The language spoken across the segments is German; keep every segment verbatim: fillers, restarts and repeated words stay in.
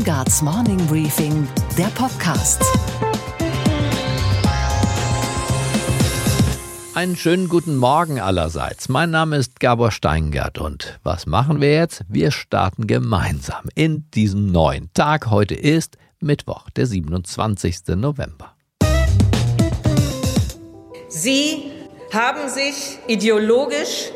Steingarts Morning Briefing, der Podcast. Einen schönen guten Morgen allerseits. Mein Name ist Gabor Steingart und was machen wir jetzt? Wir starten gemeinsam in diesen neuen Tag. Heute ist Mittwoch, der siebenundzwanzigsten November. Sie haben sich ideologisch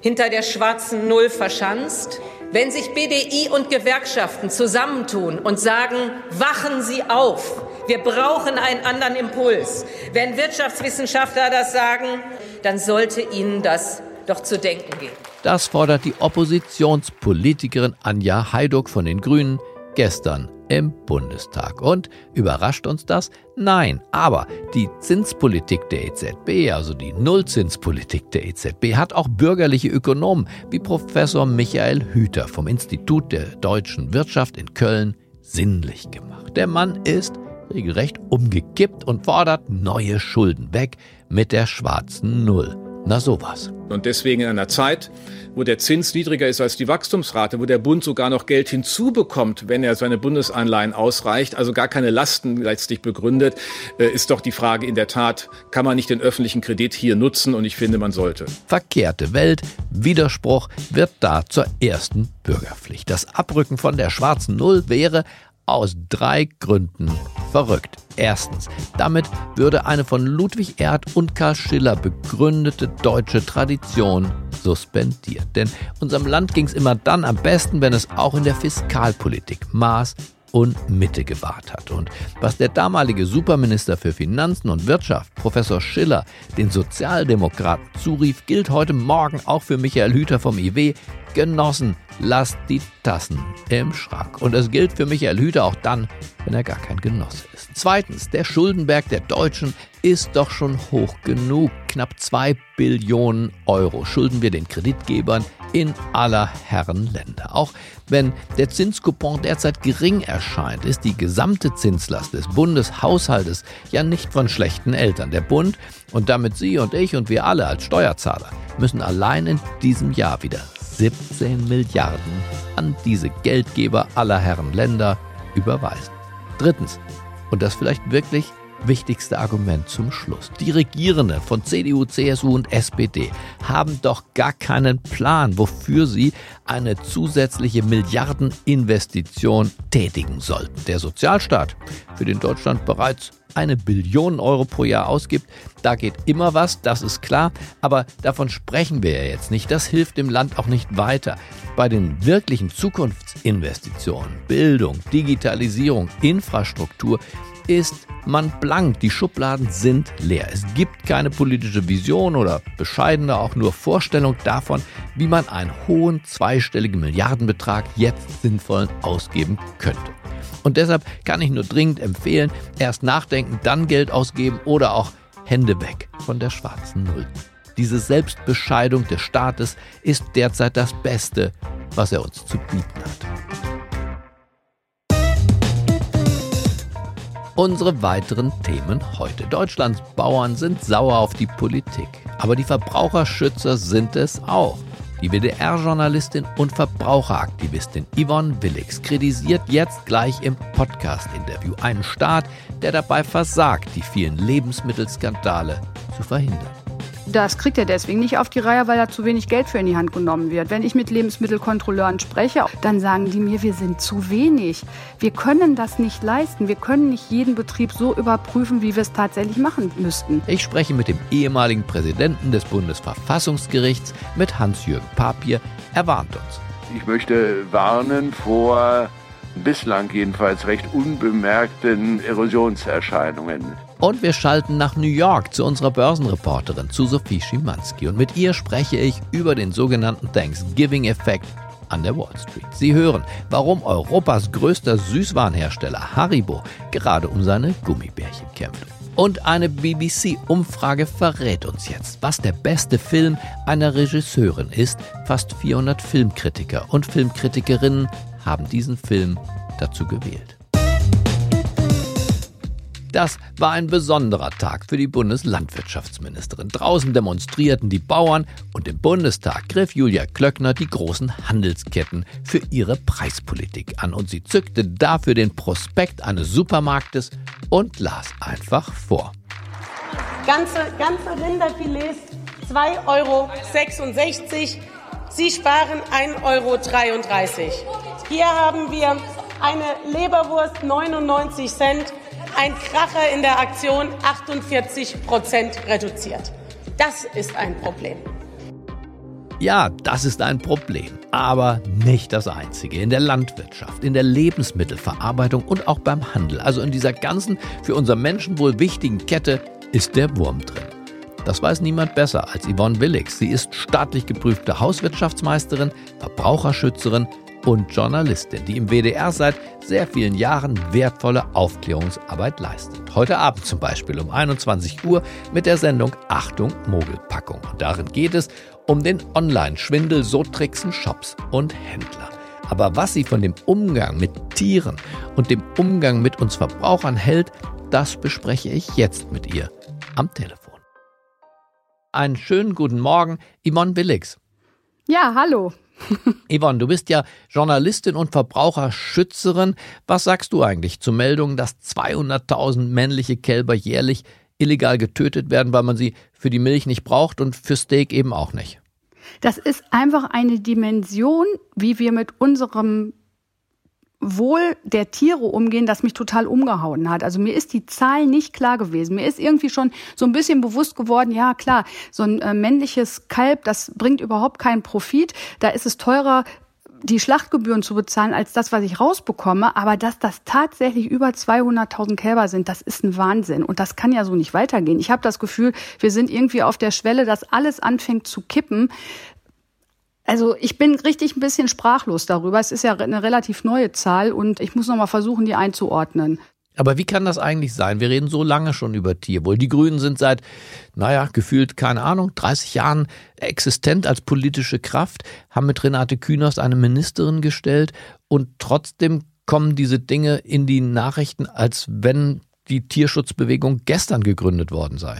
hinter der schwarzen Null verschanzt. Wenn sich B D I und Gewerkschaften zusammentun und sagen, wachen Sie auf, wir brauchen einen anderen Impuls. Wenn Wirtschaftswissenschaftler das sagen, dann sollte Ihnen das doch zu denken geben. Das fordert die Oppositionspolitikerin Anja Heiduck von den Grünen gestern im Bundestag. Und überrascht uns das? Nein, aber die Zinspolitik der E Z B, also die Nullzinspolitik der E Z B, hat auch bürgerliche Ökonomen wie Professor Michael Hüther vom Institut der Deutschen Wirtschaft in Köln sinnlich gemacht. Der Mann ist regelrecht umgekippt und fordert neue Schulden weg mit der schwarzen Null. Na sowas. Und deswegen in einer Zeit, wo der Zins niedriger ist als die Wachstumsrate, wo der Bund sogar noch Geld hinzubekommt, wenn er seine Bundesanleihen ausreicht, also gar keine Lasten letztlich begründet, ist doch die Frage in der Tat, kann man nicht den öffentlichen Kredit hier nutzen? Und ich finde, man sollte. Verkehrte Welt, Widerspruch wird da zur ersten Bürgerpflicht. Das Abrücken von der schwarzen Null wäre aus drei Gründen verrückt. Erstens, damit würde eine von Ludwig Erhard und Karl Schiller begründete deutsche Tradition suspendiert. Denn unserem Land ging es immer dann am besten, wenn es auch in der Fiskalpolitik Maß und Mitte gewahrt hat. Und was der damalige Superminister für Finanzen und Wirtschaft, Professor Schiller, den Sozialdemokraten zurief, gilt heute Morgen auch für Michael Hüther vom I W. Genossen, lasst die Tassen im Schrank. Und es gilt für Michael Hüther auch dann, wenn er gar kein Genosse ist. Zweitens, der Schuldenberg der Deutschen ist doch schon hoch genug. Knapp zwei Billionen Euro schulden wir den Kreditgebern in aller Herren Länder. Auch wenn der Zinscoupon derzeit gering erscheint, ist die gesamte Zinslast des Bundeshaushaltes ja nicht von schlechten Eltern. Der Bund und damit Sie und ich und wir alle als Steuerzahler müssen allein in diesem Jahr wieder siebzehn Milliarden an diese Geldgeber aller Herren Länder überweisen. Drittens, und das vielleicht wirklich wichtigste Argument zum Schluss: Die Regierenden von C D U, C S U und S P D haben doch gar keinen Plan, wofür sie eine zusätzliche Milliardeninvestition tätigen sollten. Der Sozialstaat, für den Deutschland bereits eine Billion Euro pro Jahr ausgibt, da geht immer was, das ist klar, aber davon sprechen wir ja jetzt nicht, das hilft dem Land auch nicht weiter. Bei den wirklichen Zukunftsinvestitionen, Bildung, Digitalisierung, Infrastruktur, ist man blank, die Schubladen sind leer. Es gibt keine politische Vision oder bescheidener auch nur Vorstellung davon, wie man einen hohen zweistelligen Milliardenbetrag jetzt sinnvoll ausgeben könnte. Und deshalb kann ich nur dringend empfehlen, erst nachdenken, dann Geld ausgeben oder auch Hände weg von der schwarzen Null. Diese Selbstbescheidung des Staates ist derzeit das Beste, was er uns zu bieten hat. Unsere weiteren Themen heute. Deutschlands Bauern sind sauer auf die Politik, aber die Verbraucherschützer sind es auch. Die W D R-Journalistin und Verbraucheraktivistin Yvonne Willicks kritisiert jetzt gleich im Podcast-Interview einen Staat, der dabei versagt, die vielen Lebensmittelskandale zu verhindern. Das kriegt er deswegen nicht auf die Reihe, weil da zu wenig Geld für in die Hand genommen wird. Wenn ich mit Lebensmittelkontrolleuren spreche, dann sagen die mir, wir sind zu wenig. Wir können das nicht leisten. Wir können nicht jeden Betrieb so überprüfen, wie wir es tatsächlich machen müssten. Ich spreche mit dem ehemaligen Präsidenten des Bundesverfassungsgerichts, mit Hans-Jürgen Papier. Er warnt uns. Ich möchte warnen vor bislang jedenfalls recht unbemerkten Erosionserscheinungen. Und wir schalten nach New York zu unserer Börsenreporterin, zu Sophie Schimanski. Und mit ihr spreche ich über den sogenannten Thanksgiving-Effekt an der Wall Street. Sie hören, warum Europas größter Süßwarenhersteller Haribo gerade um seine Gummibärchen kämpft. Und eine B B C-Umfrage verrät uns jetzt, was der beste Film einer Regisseurin ist. Fast vierhundert Filmkritiker und Filmkritikerinnen haben diesen Film dazu gewählt. Das war ein besonderer Tag für die Bundeslandwirtschaftsministerin. Draußen demonstrierten die Bauern und im Bundestag griff Julia Klöckner die großen Handelsketten für ihre Preispolitik an und sie zückte dafür den Prospekt eines Supermarktes und las einfach vor. Ganze, ganze Rinderfilets zwei Euro sechsundsechzig. Sie sparen ein Euro dreiunddreißig. Hier haben wir eine Leberwurst neunundneunzig Cent. Ein Kracher in der Aktion, achtundvierzig Prozent reduziert. Das ist ein Problem. Ja, das ist ein Problem, aber nicht das einzige. In der Landwirtschaft, in der Lebensmittelverarbeitung und auch beim Handel, also in dieser ganzen, für unser Menschenwohl wichtigen Kette, ist der Wurm drin. Das weiß niemand besser als Yvonne Willicks. Sie ist staatlich geprüfte Hauswirtschaftsmeisterin, Verbraucherschützerin und Journalistin, die im W D R seit sehr vielen Jahren wertvolle Aufklärungsarbeit leistet. Heute Abend zum Beispiel um einundzwanzig Uhr mit der Sendung Achtung Mogelpackung. Und darin geht es um den Online-Schwindel, so tricksen Shops und Händler. Aber was sie von dem Umgang mit Tieren und dem Umgang mit uns Verbrauchern hält, das bespreche ich jetzt mit ihr am Telefon. Einen schönen guten Morgen, Yvonne Willicks. Ja, hallo. Yvonne, du bist ja Journalistin und Verbraucherschützerin. Was sagst du eigentlich zu Meldungen, dass zweihunderttausend männliche Kälber jährlich illegal getötet werden, weil man sie für die Milch nicht braucht und für Steak eben auch nicht? Das ist einfach eine Dimension, wie wir mit unserem Wohl der Tiere umgehen, das mich total umgehauen hat. Also mir ist die Zahl nicht klar gewesen. Mir ist irgendwie schon so ein bisschen bewusst geworden, ja klar, so ein äh, männliches Kalb, das bringt überhaupt keinen Profit. Da ist es teurer, die Schlachtgebühren zu bezahlen, als das, was ich rausbekomme. Aber dass das tatsächlich über zweihunderttausend Kälber sind, das ist ein Wahnsinn. Und das kann ja so nicht weitergehen. Ich habe das Gefühl, wir sind irgendwie auf der Schwelle, dass alles anfängt zu kippen. Also ich bin richtig ein bisschen sprachlos darüber. Es ist ja eine relativ neue Zahl und ich muss noch mal versuchen, die einzuordnen. Aber wie kann das eigentlich sein? Wir reden so lange schon über Tierwohl. Die Grünen sind seit, naja, gefühlt, keine Ahnung, dreißig Jahren existent als politische Kraft, haben mit Renate Künast eine Ministerin gestellt und trotzdem kommen diese Dinge in die Nachrichten, als wenn die Tierschutzbewegung gestern gegründet worden sei.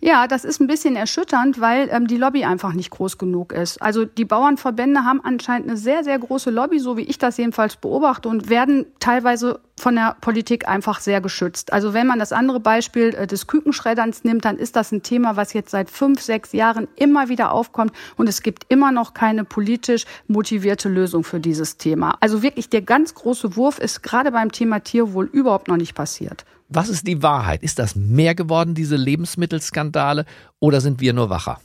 Ja, das ist ein bisschen erschütternd, weil ähm, die Lobby einfach nicht groß genug ist. Also die Bauernverbände haben anscheinend eine sehr, sehr große Lobby, so wie ich das jedenfalls beobachte, und werden teilweise von der Politik einfach sehr geschützt. Also wenn man das andere Beispiel äh, des Kükenschredderns nimmt, dann ist das ein Thema, was jetzt seit fünf, sechs Jahren immer wieder aufkommt und es gibt immer noch keine politisch motivierte Lösung für dieses Thema. Also wirklich der ganz große Wurf ist gerade beim Thema Tierwohl überhaupt noch nicht passiert. Was ist die Wahrheit? Ist das mehr geworden, diese Lebensmittelskandale, oder sind wir nur wacher?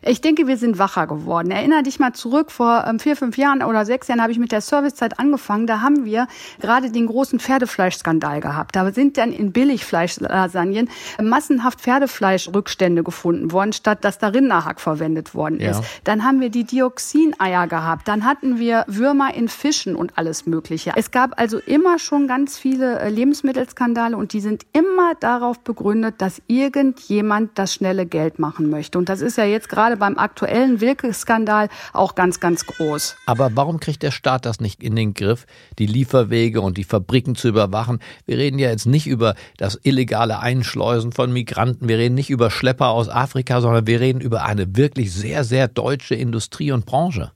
Ich denke, wir sind wacher geworden. Erinnere dich mal zurück, vor vier, fünf Jahren oder sechs Jahren habe ich mit der Servicezeit angefangen. Da haben wir gerade den großen Pferdefleischskandal gehabt. Da sind dann in Billigfleischlasagnen massenhaft Pferdefleischrückstände gefunden worden, statt dass da Rinderhack verwendet worden ist. Ja. Dann haben wir die Dioxineier gehabt. Dann hatten wir Würmer in Fischen und alles Mögliche. Es gab also immer schon ganz viele Lebensmittelskandale und die sind immer darauf begründet, dass irgendjemand das schnelle Geld machen möchte. Und das ist ja jetzt gerade beim aktuellen Wilke-Skandal auch ganz, ganz groß. Aber warum kriegt der Staat das nicht in den Griff, die Lieferwege und die Fabriken zu überwachen? Wir reden ja jetzt nicht über das illegale Einschleusen von Migranten, wir reden nicht über Schlepper aus Afrika, sondern wir reden über eine wirklich sehr, sehr deutsche Industrie und Branche.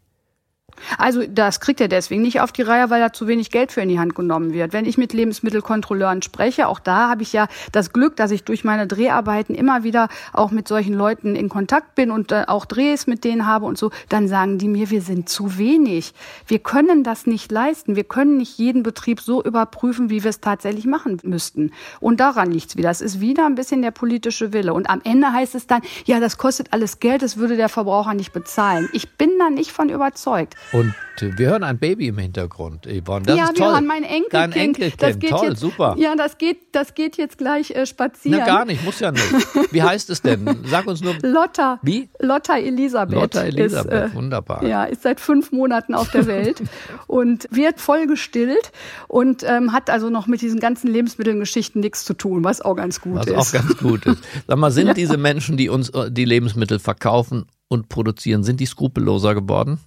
Also das kriegt er deswegen nicht auf die Reihe, weil da zu wenig Geld für in die Hand genommen wird. Wenn ich mit Lebensmittelkontrolleuren spreche, auch da habe ich ja das Glück, dass ich durch meine Dreharbeiten immer wieder auch mit solchen Leuten in Kontakt bin und auch Drehs mit denen habe und so, dann sagen die mir, wir sind zu wenig. Wir können das nicht leisten. Wir können nicht jeden Betrieb so überprüfen, wie wir es tatsächlich machen müssten. Und daran liegt es wieder. Es ist wieder ein bisschen der politische Wille. Und am Ende heißt es dann, ja, das kostet alles Geld, das würde der Verbraucher nicht bezahlen. Ich bin da nicht von überzeugt. Und wir hören ein Baby im Hintergrund, Yvonne. Das ja, ist toll. Ja, wir hören mein Enkelkind. Dein Enkelkind, das geht toll, jetzt, super. Ja, das geht, das geht jetzt gleich äh, spazieren. Na, gar nicht, muss ja nicht. Wie heißt es denn? Sag uns nur. Lotta. Wie? Lotta Elisabeth. Lotta Elisabeth, ist, äh, wunderbar. Ja, ist seit fünf Monaten auf der Welt und wird voll gestillt und ähm, hat also noch mit diesen ganzen Lebensmittelgeschichten nichts zu tun, was auch ganz gut was ist. Was auch ganz gut ist. Sag mal, sind ja. diese Menschen, die uns die Lebensmittel verkaufen und produzieren, sind die skrupelloser geworden?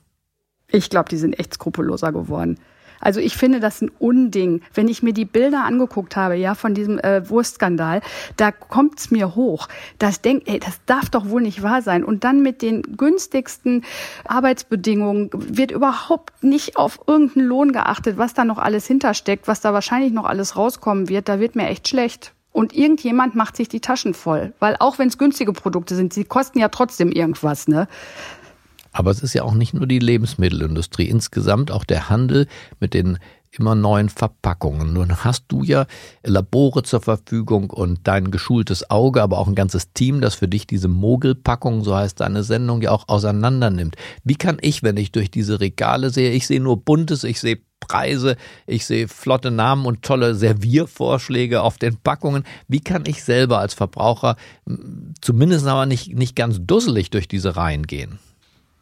Ich glaube, die sind echt skrupelloser geworden. Also ich finde das ein Unding. Wenn ich mir die Bilder angeguckt habe, ja, von diesem äh, Wurstskandal, da kommt's mir hoch. Das denk, ey, das darf doch wohl nicht wahr sein. Und dann mit den günstigsten Arbeitsbedingungen wird überhaupt nicht auf irgendeinen Lohn geachtet, was da noch alles hintersteckt, was da wahrscheinlich noch alles rauskommen wird. Da wird mir echt schlecht. Und irgendjemand macht sich die Taschen voll. Weil auch wenn es günstige Produkte sind, sie kosten ja trotzdem irgendwas, ne? Aber es ist ja auch nicht nur die Lebensmittelindustrie, insgesamt auch der Handel mit den immer neuen Verpackungen. Nun hast du ja Labore zur Verfügung und dein geschultes Auge, aber auch ein ganzes Team, das für dich diese Mogelpackung, so heißt deine Sendung, ja auch auseinander nimmt. Wie kann ich, wenn ich durch diese Regale sehe, ich sehe nur Buntes, ich sehe Preise, ich sehe flotte Namen und tolle Serviervorschläge auf den Packungen. Wie kann ich selber als Verbraucher zumindest aber nicht, nicht ganz dusselig durch diese Reihen gehen?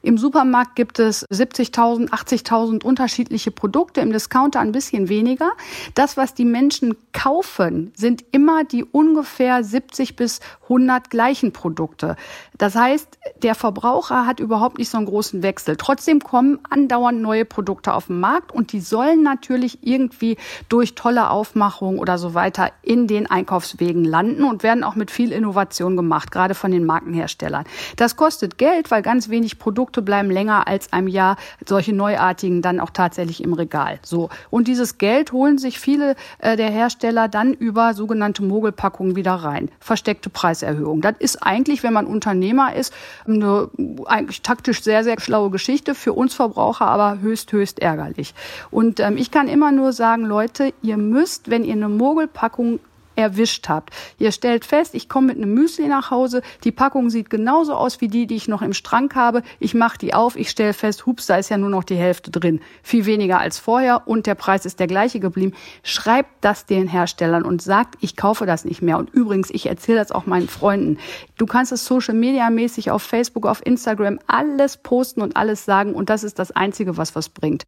Im Supermarkt gibt es siebzigtausend, achtzigtausend unterschiedliche Produkte, im Discounter ein bisschen weniger. Das, was die Menschen kaufen, sind immer die ungefähr siebzig bis hundert gleichen Produkte. Das heißt, der Verbraucher hat überhaupt nicht so einen großen Wechsel. Trotzdem kommen andauernd neue Produkte auf den Markt und die sollen natürlich irgendwie durch tolle Aufmachungen oder so weiter in den Einkaufswegen landen und werden auch mit viel Innovation gemacht, gerade von den Markenherstellern. Das kostet Geld, weil ganz wenig Produkte bleiben länger als einem Jahr, solche neuartigen dann auch tatsächlich im Regal. So. Und dieses Geld holen sich viele äh, der Hersteller dann über sogenannte Mogelpackungen wieder rein. Versteckte Preiserhöhung. Das ist eigentlich, wenn man Unternehmer ist, eine eigentlich taktisch sehr, sehr schlaue Geschichte, für uns Verbraucher aber höchst, höchst ärgerlich. Und ähm, ich kann immer nur sagen, Leute, ihr müsst, wenn ihr eine Mogelpackung erwischt habt. Ihr stellt fest, ich komme mit einem Müsli nach Hause, die Packung sieht genauso aus wie die, die ich noch im Schrank habe. Ich mache die auf, ich stelle fest, hups, da ist ja nur noch die Hälfte drin. Viel weniger als vorher und der Preis ist der gleiche geblieben. Schreibt das den Herstellern und sagt, ich kaufe das nicht mehr. Und übrigens, ich erzähle das auch meinen Freunden. Du kannst es Social Media mäßig auf Facebook, auf Instagram alles posten und alles sagen und das ist das Einzige, was was bringt.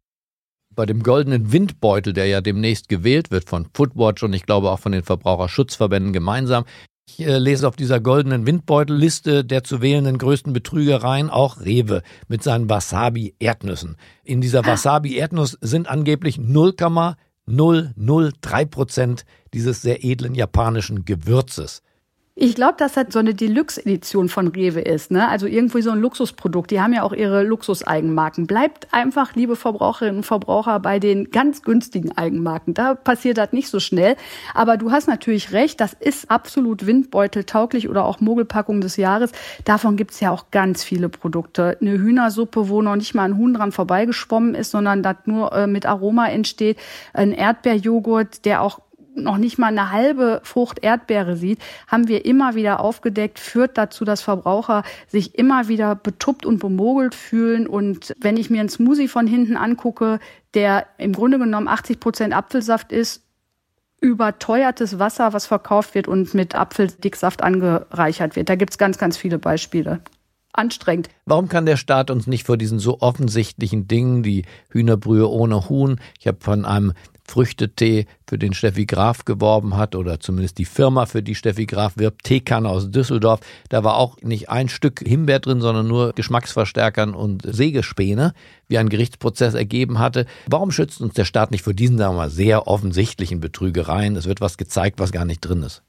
Bei dem goldenen Windbeutel, der ja demnächst gewählt wird von Foodwatch und ich glaube auch von den Verbraucherschutzverbänden gemeinsam. Ich äh, lese auf dieser goldenen Windbeutelliste der zu wählenden größten Betrügereien auch Rewe mit seinen Wasabi-Erdnüssen. In dieser Wasabi-Erdnuss sind angeblich null Komma null null drei Prozent dieses sehr edlen japanischen Gewürzes. Ich glaube, dass das so eine Deluxe-Edition von Rewe ist, ne? Also irgendwie so ein Luxusprodukt. Die haben ja auch ihre Luxus-Eigenmarken. Bleibt einfach, liebe Verbraucherinnen und Verbraucher, bei den ganz günstigen Eigenmarken. Da passiert das nicht so schnell. Aber du hast natürlich recht, das ist absolut windbeuteltauglich oder auch Mogelpackung des Jahres. Davon gibt's ja auch ganz viele Produkte. Eine Hühnersuppe, wo noch nicht mal ein Huhn dran vorbeigeschwommen ist, sondern das nur äh, mit Aroma entsteht. Ein Erdbeerjoghurt, der auch noch nicht mal eine halbe Frucht Erdbeere sieht, haben wir immer wieder aufgedeckt, führt dazu, dass Verbraucher sich immer wieder betuppt und bemogelt fühlen. Und wenn ich mir einen Smoothie von hinten angucke, der im Grunde genommen achtzig Prozent Apfelsaft ist, überteuertes Wasser, was verkauft wird und mit Apfeldicksaft angereichert wird. Da gibt's ganz, ganz viele Beispiele. Anstrengend. Warum kann der Staat uns nicht vor diesen so offensichtlichen Dingen, die Hühnerbrühe ohne Huhn, ich habe von einem Früchtetee, für den Steffi Graf geworben hat oder zumindest die Firma, für die Steffi Graf wirbt, Teekanne aus Düsseldorf, da war auch nicht ein Stück Himbeer drin, sondern nur Geschmacksverstärkern und Sägespäne, wie ein Gerichtsprozess ergeben hatte. Warum schützt uns der Staat nicht vor diesen, sagen wir mal, sehr offensichtlichen Betrügereien? Es wird was gezeigt, was gar nicht drin ist.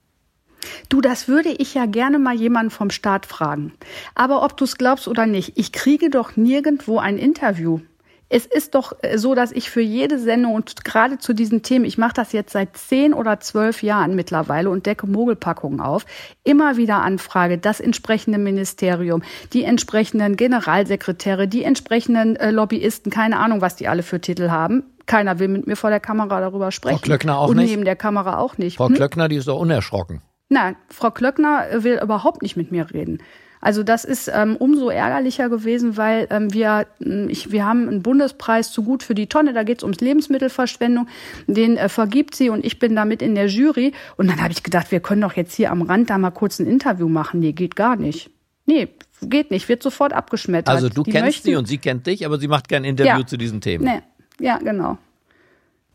Du, das würde ich ja gerne mal jemanden vom Staat fragen. Aber ob du es glaubst oder nicht, ich kriege doch nirgendwo ein Interview. Es ist doch so, dass ich für jede Sendung und gerade zu diesen Themen, ich mache das jetzt seit zehn oder zwölf Jahren mittlerweile und decke Mogelpackungen auf, immer wieder anfrage, das entsprechende Ministerium, die entsprechenden Generalsekretäre, die entsprechenden äh, Lobbyisten, keine Ahnung, was die alle für Titel haben. Keiner will mit mir vor der Kamera darüber sprechen. Frau Klöckner auch nicht. Und neben der Kamera auch nicht. Frau hm? Klöckner, die ist doch unerschrocken. Nein, Frau Klöckner will überhaupt nicht mit mir reden. Also das ist ähm, umso ärgerlicher gewesen, weil ähm, wir ich, wir haben einen Bundespreis zu gut für die Tonne. Da geht es ums Lebensmittelverschwendung. Den äh, vergibt sie und ich bin damit in der Jury. Und dann habe ich gedacht, wir können doch jetzt hier am Rand da mal kurz ein Interview machen. Nee, geht gar nicht. Nee, geht nicht. Wird sofort abgeschmettert. Also du die kennst möchten, sie und sie kennt dich, aber sie macht kein Interview ja, zu diesen Themen. Nee. Ja, genau.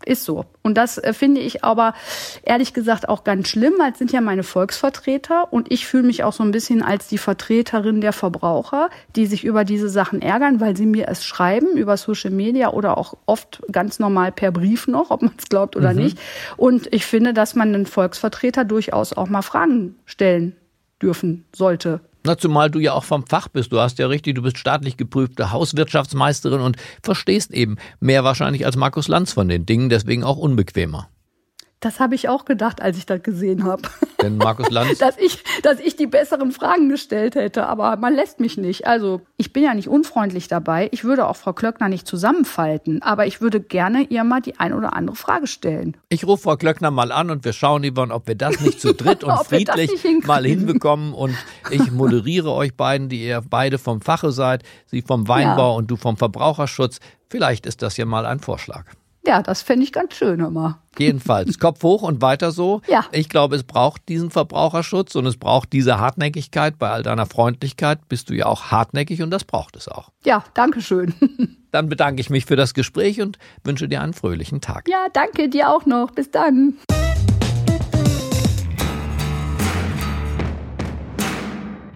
Ist so. Und das äh, finde ich aber ehrlich gesagt auch ganz schlimm, weil es sind ja meine Volksvertreter und ich fühle mich auch so ein bisschen als die Vertreterin der Verbraucher, die sich über diese Sachen ärgern, weil sie mir es schreiben über Social Media oder auch oft ganz normal per Brief noch, ob man es glaubt oder mhm. nicht. Und ich finde, dass man einen Volksvertreter durchaus auch mal Fragen stellen dürfen sollte. Na, zumal du ja auch vom Fach bist. Du hast ja richtig, du bist staatlich geprüfte Hauswirtschaftsmeisterin und verstehst eben mehr wahrscheinlich als Markus Lanz von den Dingen, deswegen auch unbequemer. Das habe ich auch gedacht, als ich das gesehen habe. Denn Markus Lanz? dass ich, dass ich die besseren Fragen gestellt hätte, aber man lässt mich nicht. Also ich bin ja nicht unfreundlich dabei. Ich würde auch Frau Klöckner nicht zusammenfalten, aber ich würde gerne ihr mal die ein oder andere Frage stellen. Ich rufe Frau Klöckner mal an und wir schauen, Yvonne, ob wir das nicht zu dritt und friedlich mal hinbekommen. Und ich moderiere euch beiden, die ihr beide vom Fache seid, sie vom Weinbau ja. und du vom Verbraucherschutz. Vielleicht ist das ja mal ein Vorschlag. Ja, das fände ich ganz schön immer. Jedenfalls, Kopf hoch und weiter so. Ja. Ich glaube, es braucht diesen Verbraucherschutz und es braucht diese Hartnäckigkeit. Bei all deiner Freundlichkeit bist du ja auch hartnäckig und das braucht es auch. Ja, danke schön. Dann bedanke ich mich für das Gespräch und wünsche dir einen fröhlichen Tag. Ja, danke dir auch noch. Bis dann.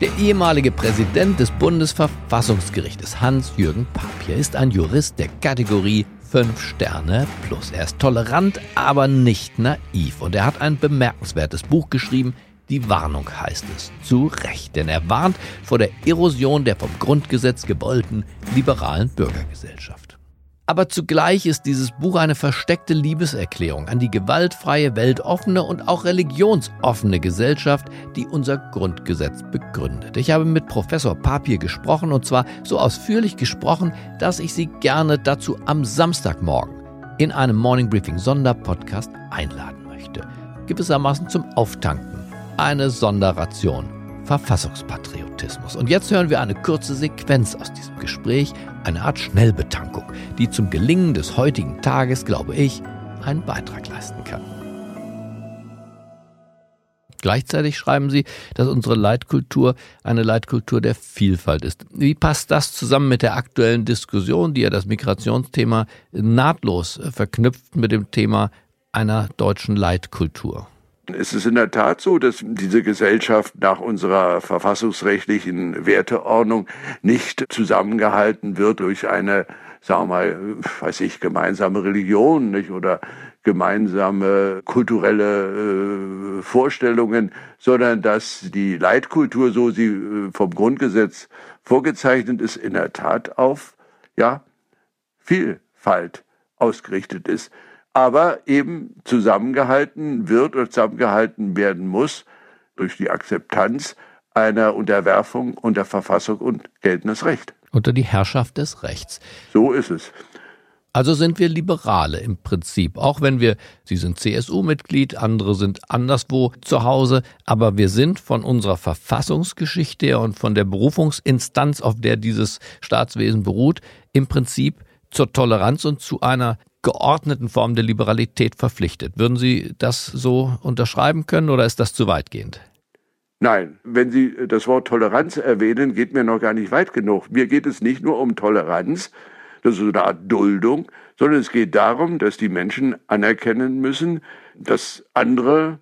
Der ehemalige Präsident des Bundesverfassungsgerichtes, Hans-Jürgen Papier, ist ein Jurist der Kategorie fünf Sterne plus. Er ist tolerant, aber nicht naiv. Und er hat ein bemerkenswertes Buch geschrieben, Die Warnung heißt es. Zu Recht, denn er warnt vor der Erosion der vom Grundgesetz gewollten liberalen Bürgergesellschaft. Aber zugleich ist dieses Buch eine versteckte Liebeserklärung an die gewaltfreie, weltoffene und auch religionsoffene Gesellschaft, die unser Grundgesetz begründet. Ich habe mit Professor Papier gesprochen und zwar so ausführlich gesprochen, dass ich Sie gerne dazu am Samstagmorgen in einem Morning Briefing Sonderpodcast einladen möchte. Gewissermaßen zum Auftanken. Eine Sonderration. Verfassungspatriotismus. Und jetzt hören wir eine kurze Sequenz aus diesem Gespräch, eine Art Schnellbetankung, die zum Gelingen des heutigen Tages, glaube ich, einen Beitrag leisten kann. Gleichzeitig schreiben Sie, dass unsere Leitkultur eine Leitkultur der Vielfalt ist. Wie passt das zusammen mit der aktuellen Diskussion, die ja das Migrationsthema nahtlos verknüpft mit dem Thema einer deutschen Leitkultur? Es ist in der Tat so, dass diese Gesellschaft nach unserer verfassungsrechtlichen Werteordnung nicht zusammengehalten wird durch eine, sagen wir mal, weiß ich, gemeinsame Religion, nicht, oder gemeinsame kulturelle äh, Vorstellungen, sondern dass die Leitkultur, so sie äh, vom Grundgesetz vorgezeichnet ist, in der Tat auf, ja, Vielfalt ausgerichtet ist. Aber eben zusammengehalten wird oder zusammengehalten werden muss durch die Akzeptanz einer Unterwerfung unter Verfassung und geltendes Recht. Unter die Herrschaft des Rechts. So ist es. Also sind wir Liberale im Prinzip, auch wenn wir, Sie sind C S U-Mitglied, andere sind anderswo zu Hause, aber wir sind von unserer Verfassungsgeschichte her und von der Berufungsinstanz, auf der dieses Staatswesen beruht, im Prinzip zur Toleranz und zu einer geordneten Form der Liberalität verpflichtet. Würden Sie das so unterschreiben können oder ist das zu weitgehend? Nein, wenn Sie das Wort Toleranz erwähnen, geht mir noch gar nicht weit genug. Mir geht es nicht nur um Toleranz, das ist so eine Art Duldung, sondern es geht darum, dass die Menschen anerkennen müssen, dass andere,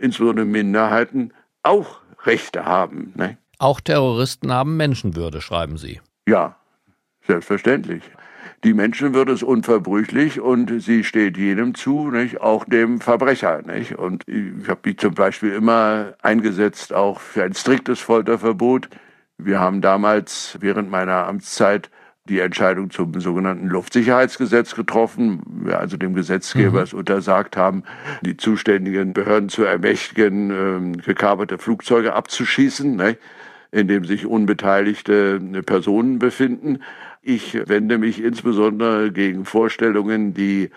insbesondere Minderheiten, auch Rechte haben. Ne? Auch Terroristen haben Menschenwürde, schreiben Sie. Ja, selbstverständlich. Die Menschenwürde ist unverbrüchlich und sie steht jedem zu, nicht? Auch dem Verbrecher. Nicht? Und ich habe mich zum Beispiel immer eingesetzt, auch für ein striktes Folterverbot. Wir haben damals während meiner Amtszeit die Entscheidung zum sogenannten Luftsicherheitsgesetz getroffen, wir also dem Gesetzgeber es mhm. untersagt haben, die zuständigen Behörden zu ermächtigen, ähm, gekaperte Flugzeuge abzuschießen, nicht? In dem sich unbeteiligte Personen befinden. Ich wende mich insbesondere gegen Vorstellungen, die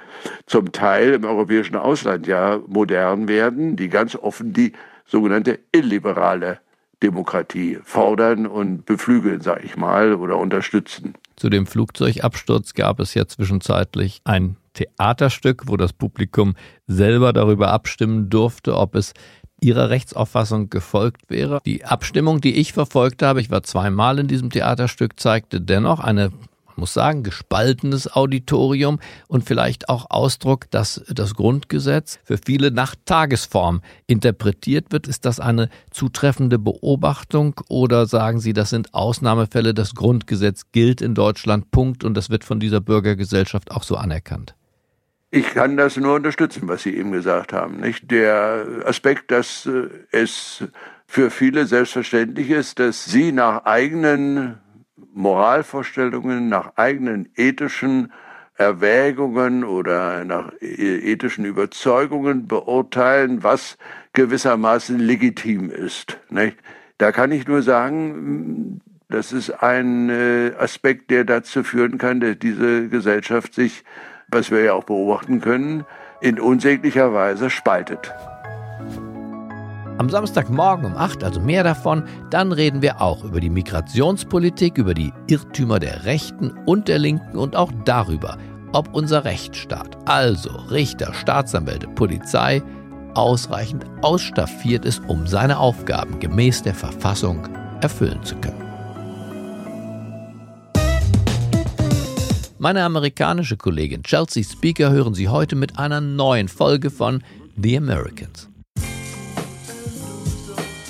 zum Teil im europäischen Ausland ja modern werden, die ganz offen die sogenannte illiberale Demokratie fordern und beflügeln, sage ich mal, oder unterstützen. Zu dem Flugzeugabsturz gab es ja zwischenzeitlich ein Theaterstück, wo das Publikum selber darüber abstimmen durfte, ob es Ihrer Rechtsauffassung gefolgt wäre. Die Abstimmung, die ich verfolgt habe, ich war zweimal in diesem Theaterstück, zeigte dennoch eine muss sagen, gespaltenes Auditorium und vielleicht auch Ausdruck, dass das Grundgesetz für viele nach Tagesform interpretiert wird. Ist das eine zutreffende Beobachtung oder sagen Sie, das sind Ausnahmefälle, das Grundgesetz gilt in Deutschland, Punkt, und das wird von dieser Bürgergesellschaft auch so anerkannt? Ich kann das nur unterstützen, was Sie eben gesagt haben, nicht? Der Aspekt, dass es für viele selbstverständlich ist, dass sie nach eigenen Moralvorstellungen, nach eigenen ethischen Erwägungen oder nach ethischen Überzeugungen beurteilen, was gewissermaßen legitim ist, nicht? Da kann ich nur sagen, das ist ein Aspekt, der dazu führen kann, dass diese Gesellschaft sich, was wir ja auch beobachten können, in unsäglicher Weise spaltet. Am Samstagmorgen um acht, also mehr davon, dann reden wir auch über die Migrationspolitik, über die Irrtümer der Rechten und der Linken und auch darüber, ob unser Rechtsstaat, also Richter, Staatsanwälte, Polizei, ausreichend ausstaffiert ist, um seine Aufgaben gemäß der Verfassung erfüllen zu können. Meine amerikanische Kollegin Chelsea Spieker hören Sie heute mit einer neuen Folge von The Americans.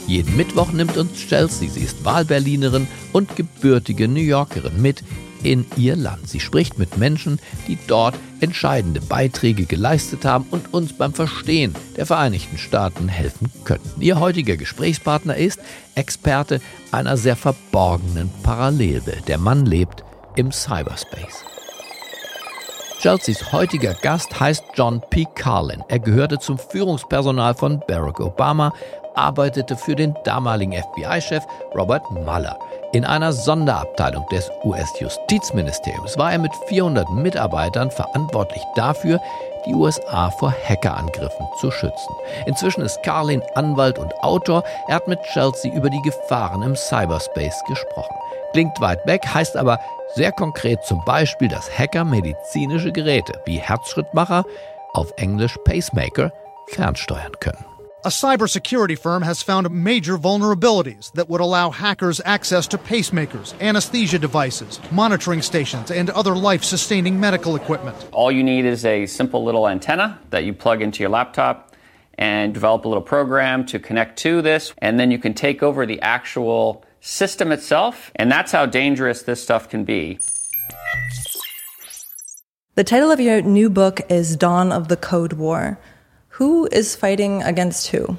Jeden Mittwoch nimmt uns Chelsea, sie ist Wahlberlinerin und gebürtige New Yorkerin, mit in ihr Land. Sie spricht mit Menschen, die dort entscheidende Beiträge geleistet haben und uns beim Verstehen der Vereinigten Staaten helfen könnten. Ihr heutiger Gesprächspartner ist Experte einer sehr verborgenen Parallelwelt. Der Mann lebt im Cyberspace. Chelseas heutiger Gast heißt John P. Carlin. Er gehörte zum Führungspersonal von Barack Obama, arbeitete für den damaligen F B I-Chef Robert Mueller. In einer Sonderabteilung des U S-Justizministeriums war er mit vierhundert Mitarbeitern verantwortlich dafür, die U S A vor Hackerangriffen zu schützen. Inzwischen ist Carlin Anwalt und Autor. Er hat mit Chelsea über die Gefahren im Cyberspace gesprochen. Klingt weit weg, heißt aber sehr konkret zum Beispiel, dass Hacker medizinische Geräte wie Herzschrittmacher, auf Englisch Pacemaker, fernsteuern können. A cybersecurity firm has found major vulnerabilities that would allow hackers access to pacemakers, anesthesia devices, monitoring stations, and other life-sustaining medical equipment. All you need is a simple little antenna that you plug into your laptop and develop a little program to connect to this, and then you can take over the actual system itself, and that's how dangerous this stuff can be. The title of your new book is Dawn of the Code War. Who is fighting against who?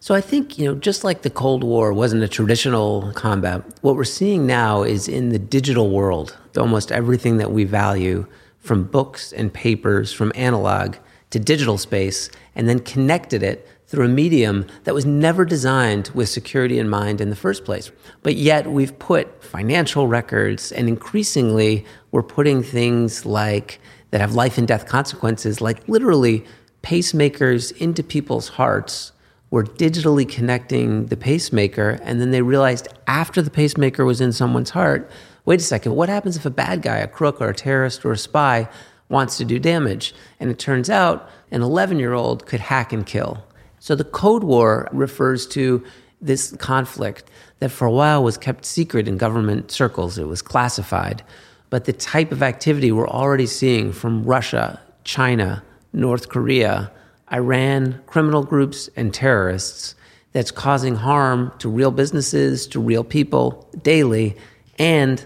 So I think, you know, just like the Cold War wasn't a traditional combat, what we're seeing now is in the digital world, almost everything that we value, from books and papers, from analog to digital space, and then connected it through a medium that was never designed with security in mind in the first place. But yet we've put financial records, and increasingly we're putting things like that have life and death consequences, like literally pacemakers into people's hearts. We're digitally connecting the pacemaker, and then they realized after the pacemaker was in someone's heart, wait a second, what happens if a bad guy, a crook or a terrorist or a spy wants to do damage? And it turns out an eleven-year-old could hack and kill. So the Code War refers to this conflict that for a while was kept secret in government circles. It was classified. But the type of activity we're already seeing from Russia, China, North Korea, Iran, criminal groups, and terrorists that's causing harm to real businesses, to real people daily, and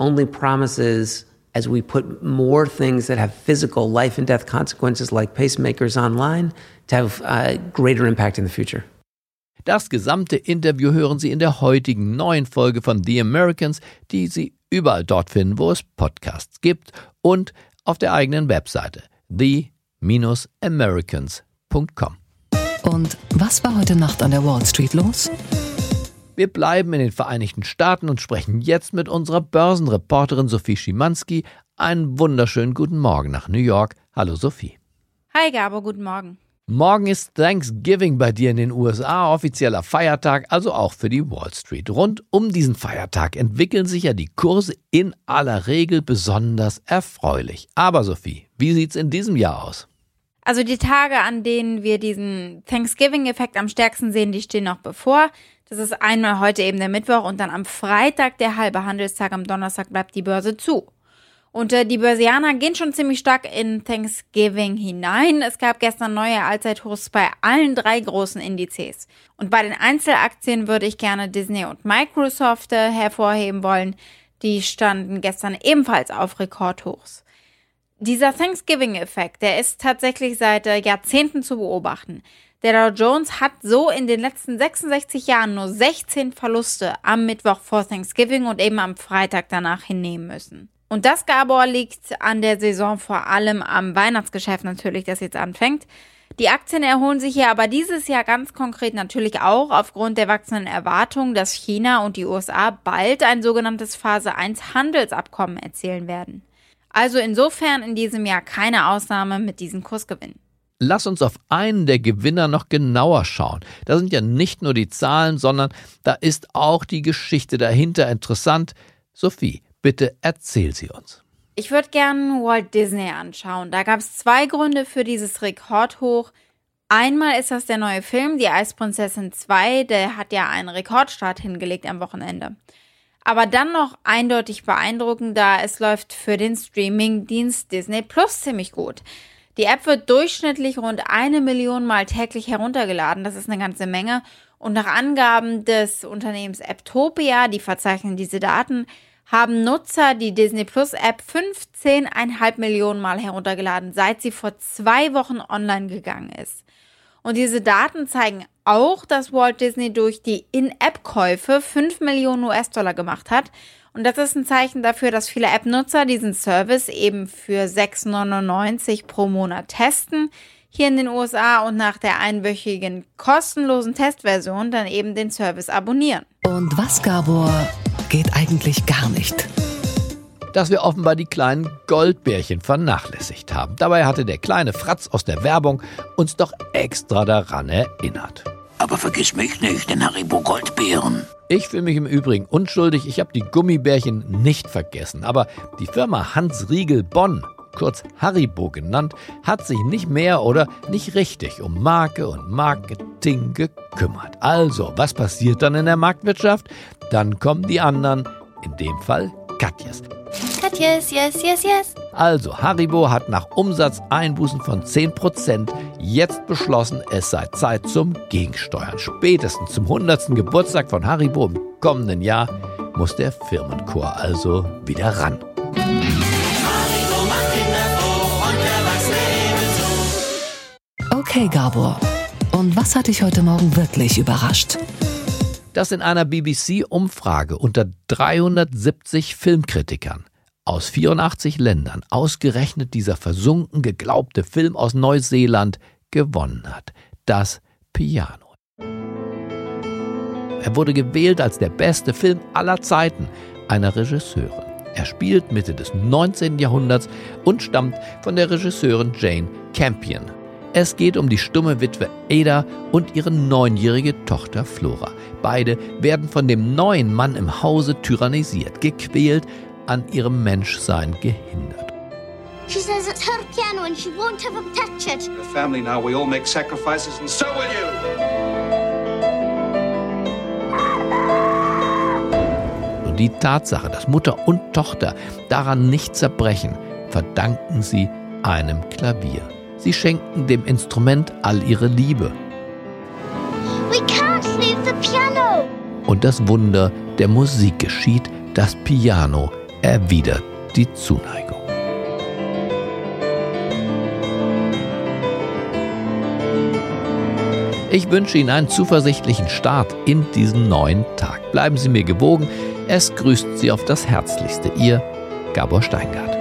only promises as we put more things that have physical life and death consequences like pacemakers online to have a greater impact in the future. Das gesamte Interview hören Sie in der heutigen neuen Folge von The Americans, die Sie überall dort finden, wo es Podcasts gibt, und auf der eigenen Webseite The Americans.com. Und was war heute Nacht an der Wall Street los? Wir bleiben in den Vereinigten Staaten und sprechen jetzt mit unserer Börsenreporterin Sophie Schimanski. Einen wunderschönen guten Morgen nach New York. Hallo Sophie. Hi Gabor, guten Morgen. Morgen ist Thanksgiving bei dir in den U S A, offizieller Feiertag, also auch für die Wall Street. Rund um diesen Feiertag entwickeln sich ja die Kurse in aller Regel besonders erfreulich. Aber Sophie, wie sieht's in diesem Jahr aus? Also die Tage, an denen wir diesen Thanksgiving-Effekt am stärksten sehen, die stehen noch bevor. Das ist einmal heute eben der Mittwoch und dann am Freitag der halbe Handelstag. Am Donnerstag bleibt die Börse zu. Und äh, die Börsianer gehen schon ziemlich stark in Thanksgiving hinein. Es gab gestern neue Allzeithochs bei allen drei großen Indizes. Und bei den Einzelaktien würde ich gerne Disney und Microsoft äh, hervorheben wollen. Die standen gestern ebenfalls auf Rekordhochs. Dieser Thanksgiving-Effekt, der ist tatsächlich seit äh, Jahrzehnten zu beobachten. Der Dow Jones hat so in den letzten sechsundsechzig Jahren nur sechzehn Verluste am Mittwoch vor Thanksgiving und eben am Freitag danach hinnehmen müssen. Und das, Gabor, liegt an der Saison, vor allem am Weihnachtsgeschäft natürlich, das jetzt anfängt. Die Aktien erholen sich hier aber dieses Jahr ganz konkret natürlich auch aufgrund der wachsenden Erwartung, dass China und die U S A bald ein sogenanntes Phase eins Handelsabkommen erzielen werden. Also insofern in diesem Jahr keine Ausnahme mit diesen Kursgewinnen. Lass uns auf einen der Gewinner noch genauer schauen. Da sind ja nicht nur die Zahlen, sondern da ist auch die Geschichte dahinter interessant. Sophie, bitte erzähl sie uns. Ich würde gerne Walt Disney anschauen. Da gab es zwei Gründe für dieses Rekordhoch. Einmal ist das der neue Film, Die Eisprinzessin zwei. Der hat ja einen Rekordstart hingelegt am Wochenende. Aber dann noch eindeutig beeindruckender, es läuft für den Streamingdienst Disney Plus ziemlich gut. Die App wird durchschnittlich rund eine Million Mal täglich heruntergeladen. Das ist eine ganze Menge. Und nach Angaben des Unternehmens Apptopia, die verzeichnen diese Daten, haben Nutzer die Disney Plus App fünfzehneinhalb Millionen Mal heruntergeladen, seit sie vor zwei Wochen online gegangen ist. Und diese Daten zeigen auch, dass Walt Disney durch die In-App-Käufe fünf Millionen U S Dollar gemacht hat. Und das ist ein Zeichen dafür, dass viele App-Nutzer diesen Service eben für sechs neunundneunzig pro Monat testen, hier in den U S A, und nach der einwöchigen kostenlosen Testversion dann eben den Service abonnieren. Und was, Gabor, geht eigentlich gar nicht? Dass wir offenbar die kleinen Goldbärchen vernachlässigt haben. Dabei hatte der kleine Fratz aus der Werbung uns doch extra daran erinnert. Aber vergiss mich nicht, den Haribo Goldbären. Ich fühle mich im Übrigen unschuldig, ich habe die Gummibärchen nicht vergessen. Aber die Firma Hans Riegel Bonn, kurz Haribo genannt, hat sich nicht mehr oder nicht richtig um Marke und Marketing gekümmert. Also, was passiert dann in der Marktwirtschaft? Dann kommen die anderen, in dem Fall Katjes. Katjes, yes, yes, yes. Also, Haribo hat nach Umsatzeinbußen von zehn Prozent jetzt beschlossen, es sei Zeit zum Gegensteuern. Spätestens zum hundertsten Geburtstag von Haribo im kommenden Jahr muss der Firmenchor also wieder ran. Okay, Gabor, und was hat dich heute Morgen wirklich überrascht? Dass in einer B B C-Umfrage unter dreihundertsiebzig Filmkritikern aus vierundachtzig Ländern ausgerechnet dieser versunken geglaubte Film aus Neuseeland gewonnen hat. Das Piano. Er wurde gewählt als der beste Film aller Zeiten einer Regisseurin. Er spielt Mitte des neunzehnten Jahrhunderts und stammt von der Regisseurin Jane Campion. Es geht um die stumme Witwe Ada und ihre neunjährige Tochter Flora. Beide werden von dem neuen Mann im Hause tyrannisiert, gequält, an ihrem Menschsein gehindert. She says it's her piano and she won't have him touch it. In the family now we all make sacrifices and so will you. Nur die Tatsache, dass Mutter und Tochter daran nicht zerbrechen, verdanken sie einem Klavier. Sie schenken dem Instrument all ihre Liebe. We can't leave the piano. Und das Wunder der Musik geschieht, das Piano erwidert die Zuneigung. Ich wünsche Ihnen einen zuversichtlichen Start in diesen neuen Tag. Bleiben Sie mir gewogen. Es grüßt Sie auf das Herzlichste. Ihr Gabor Steingart.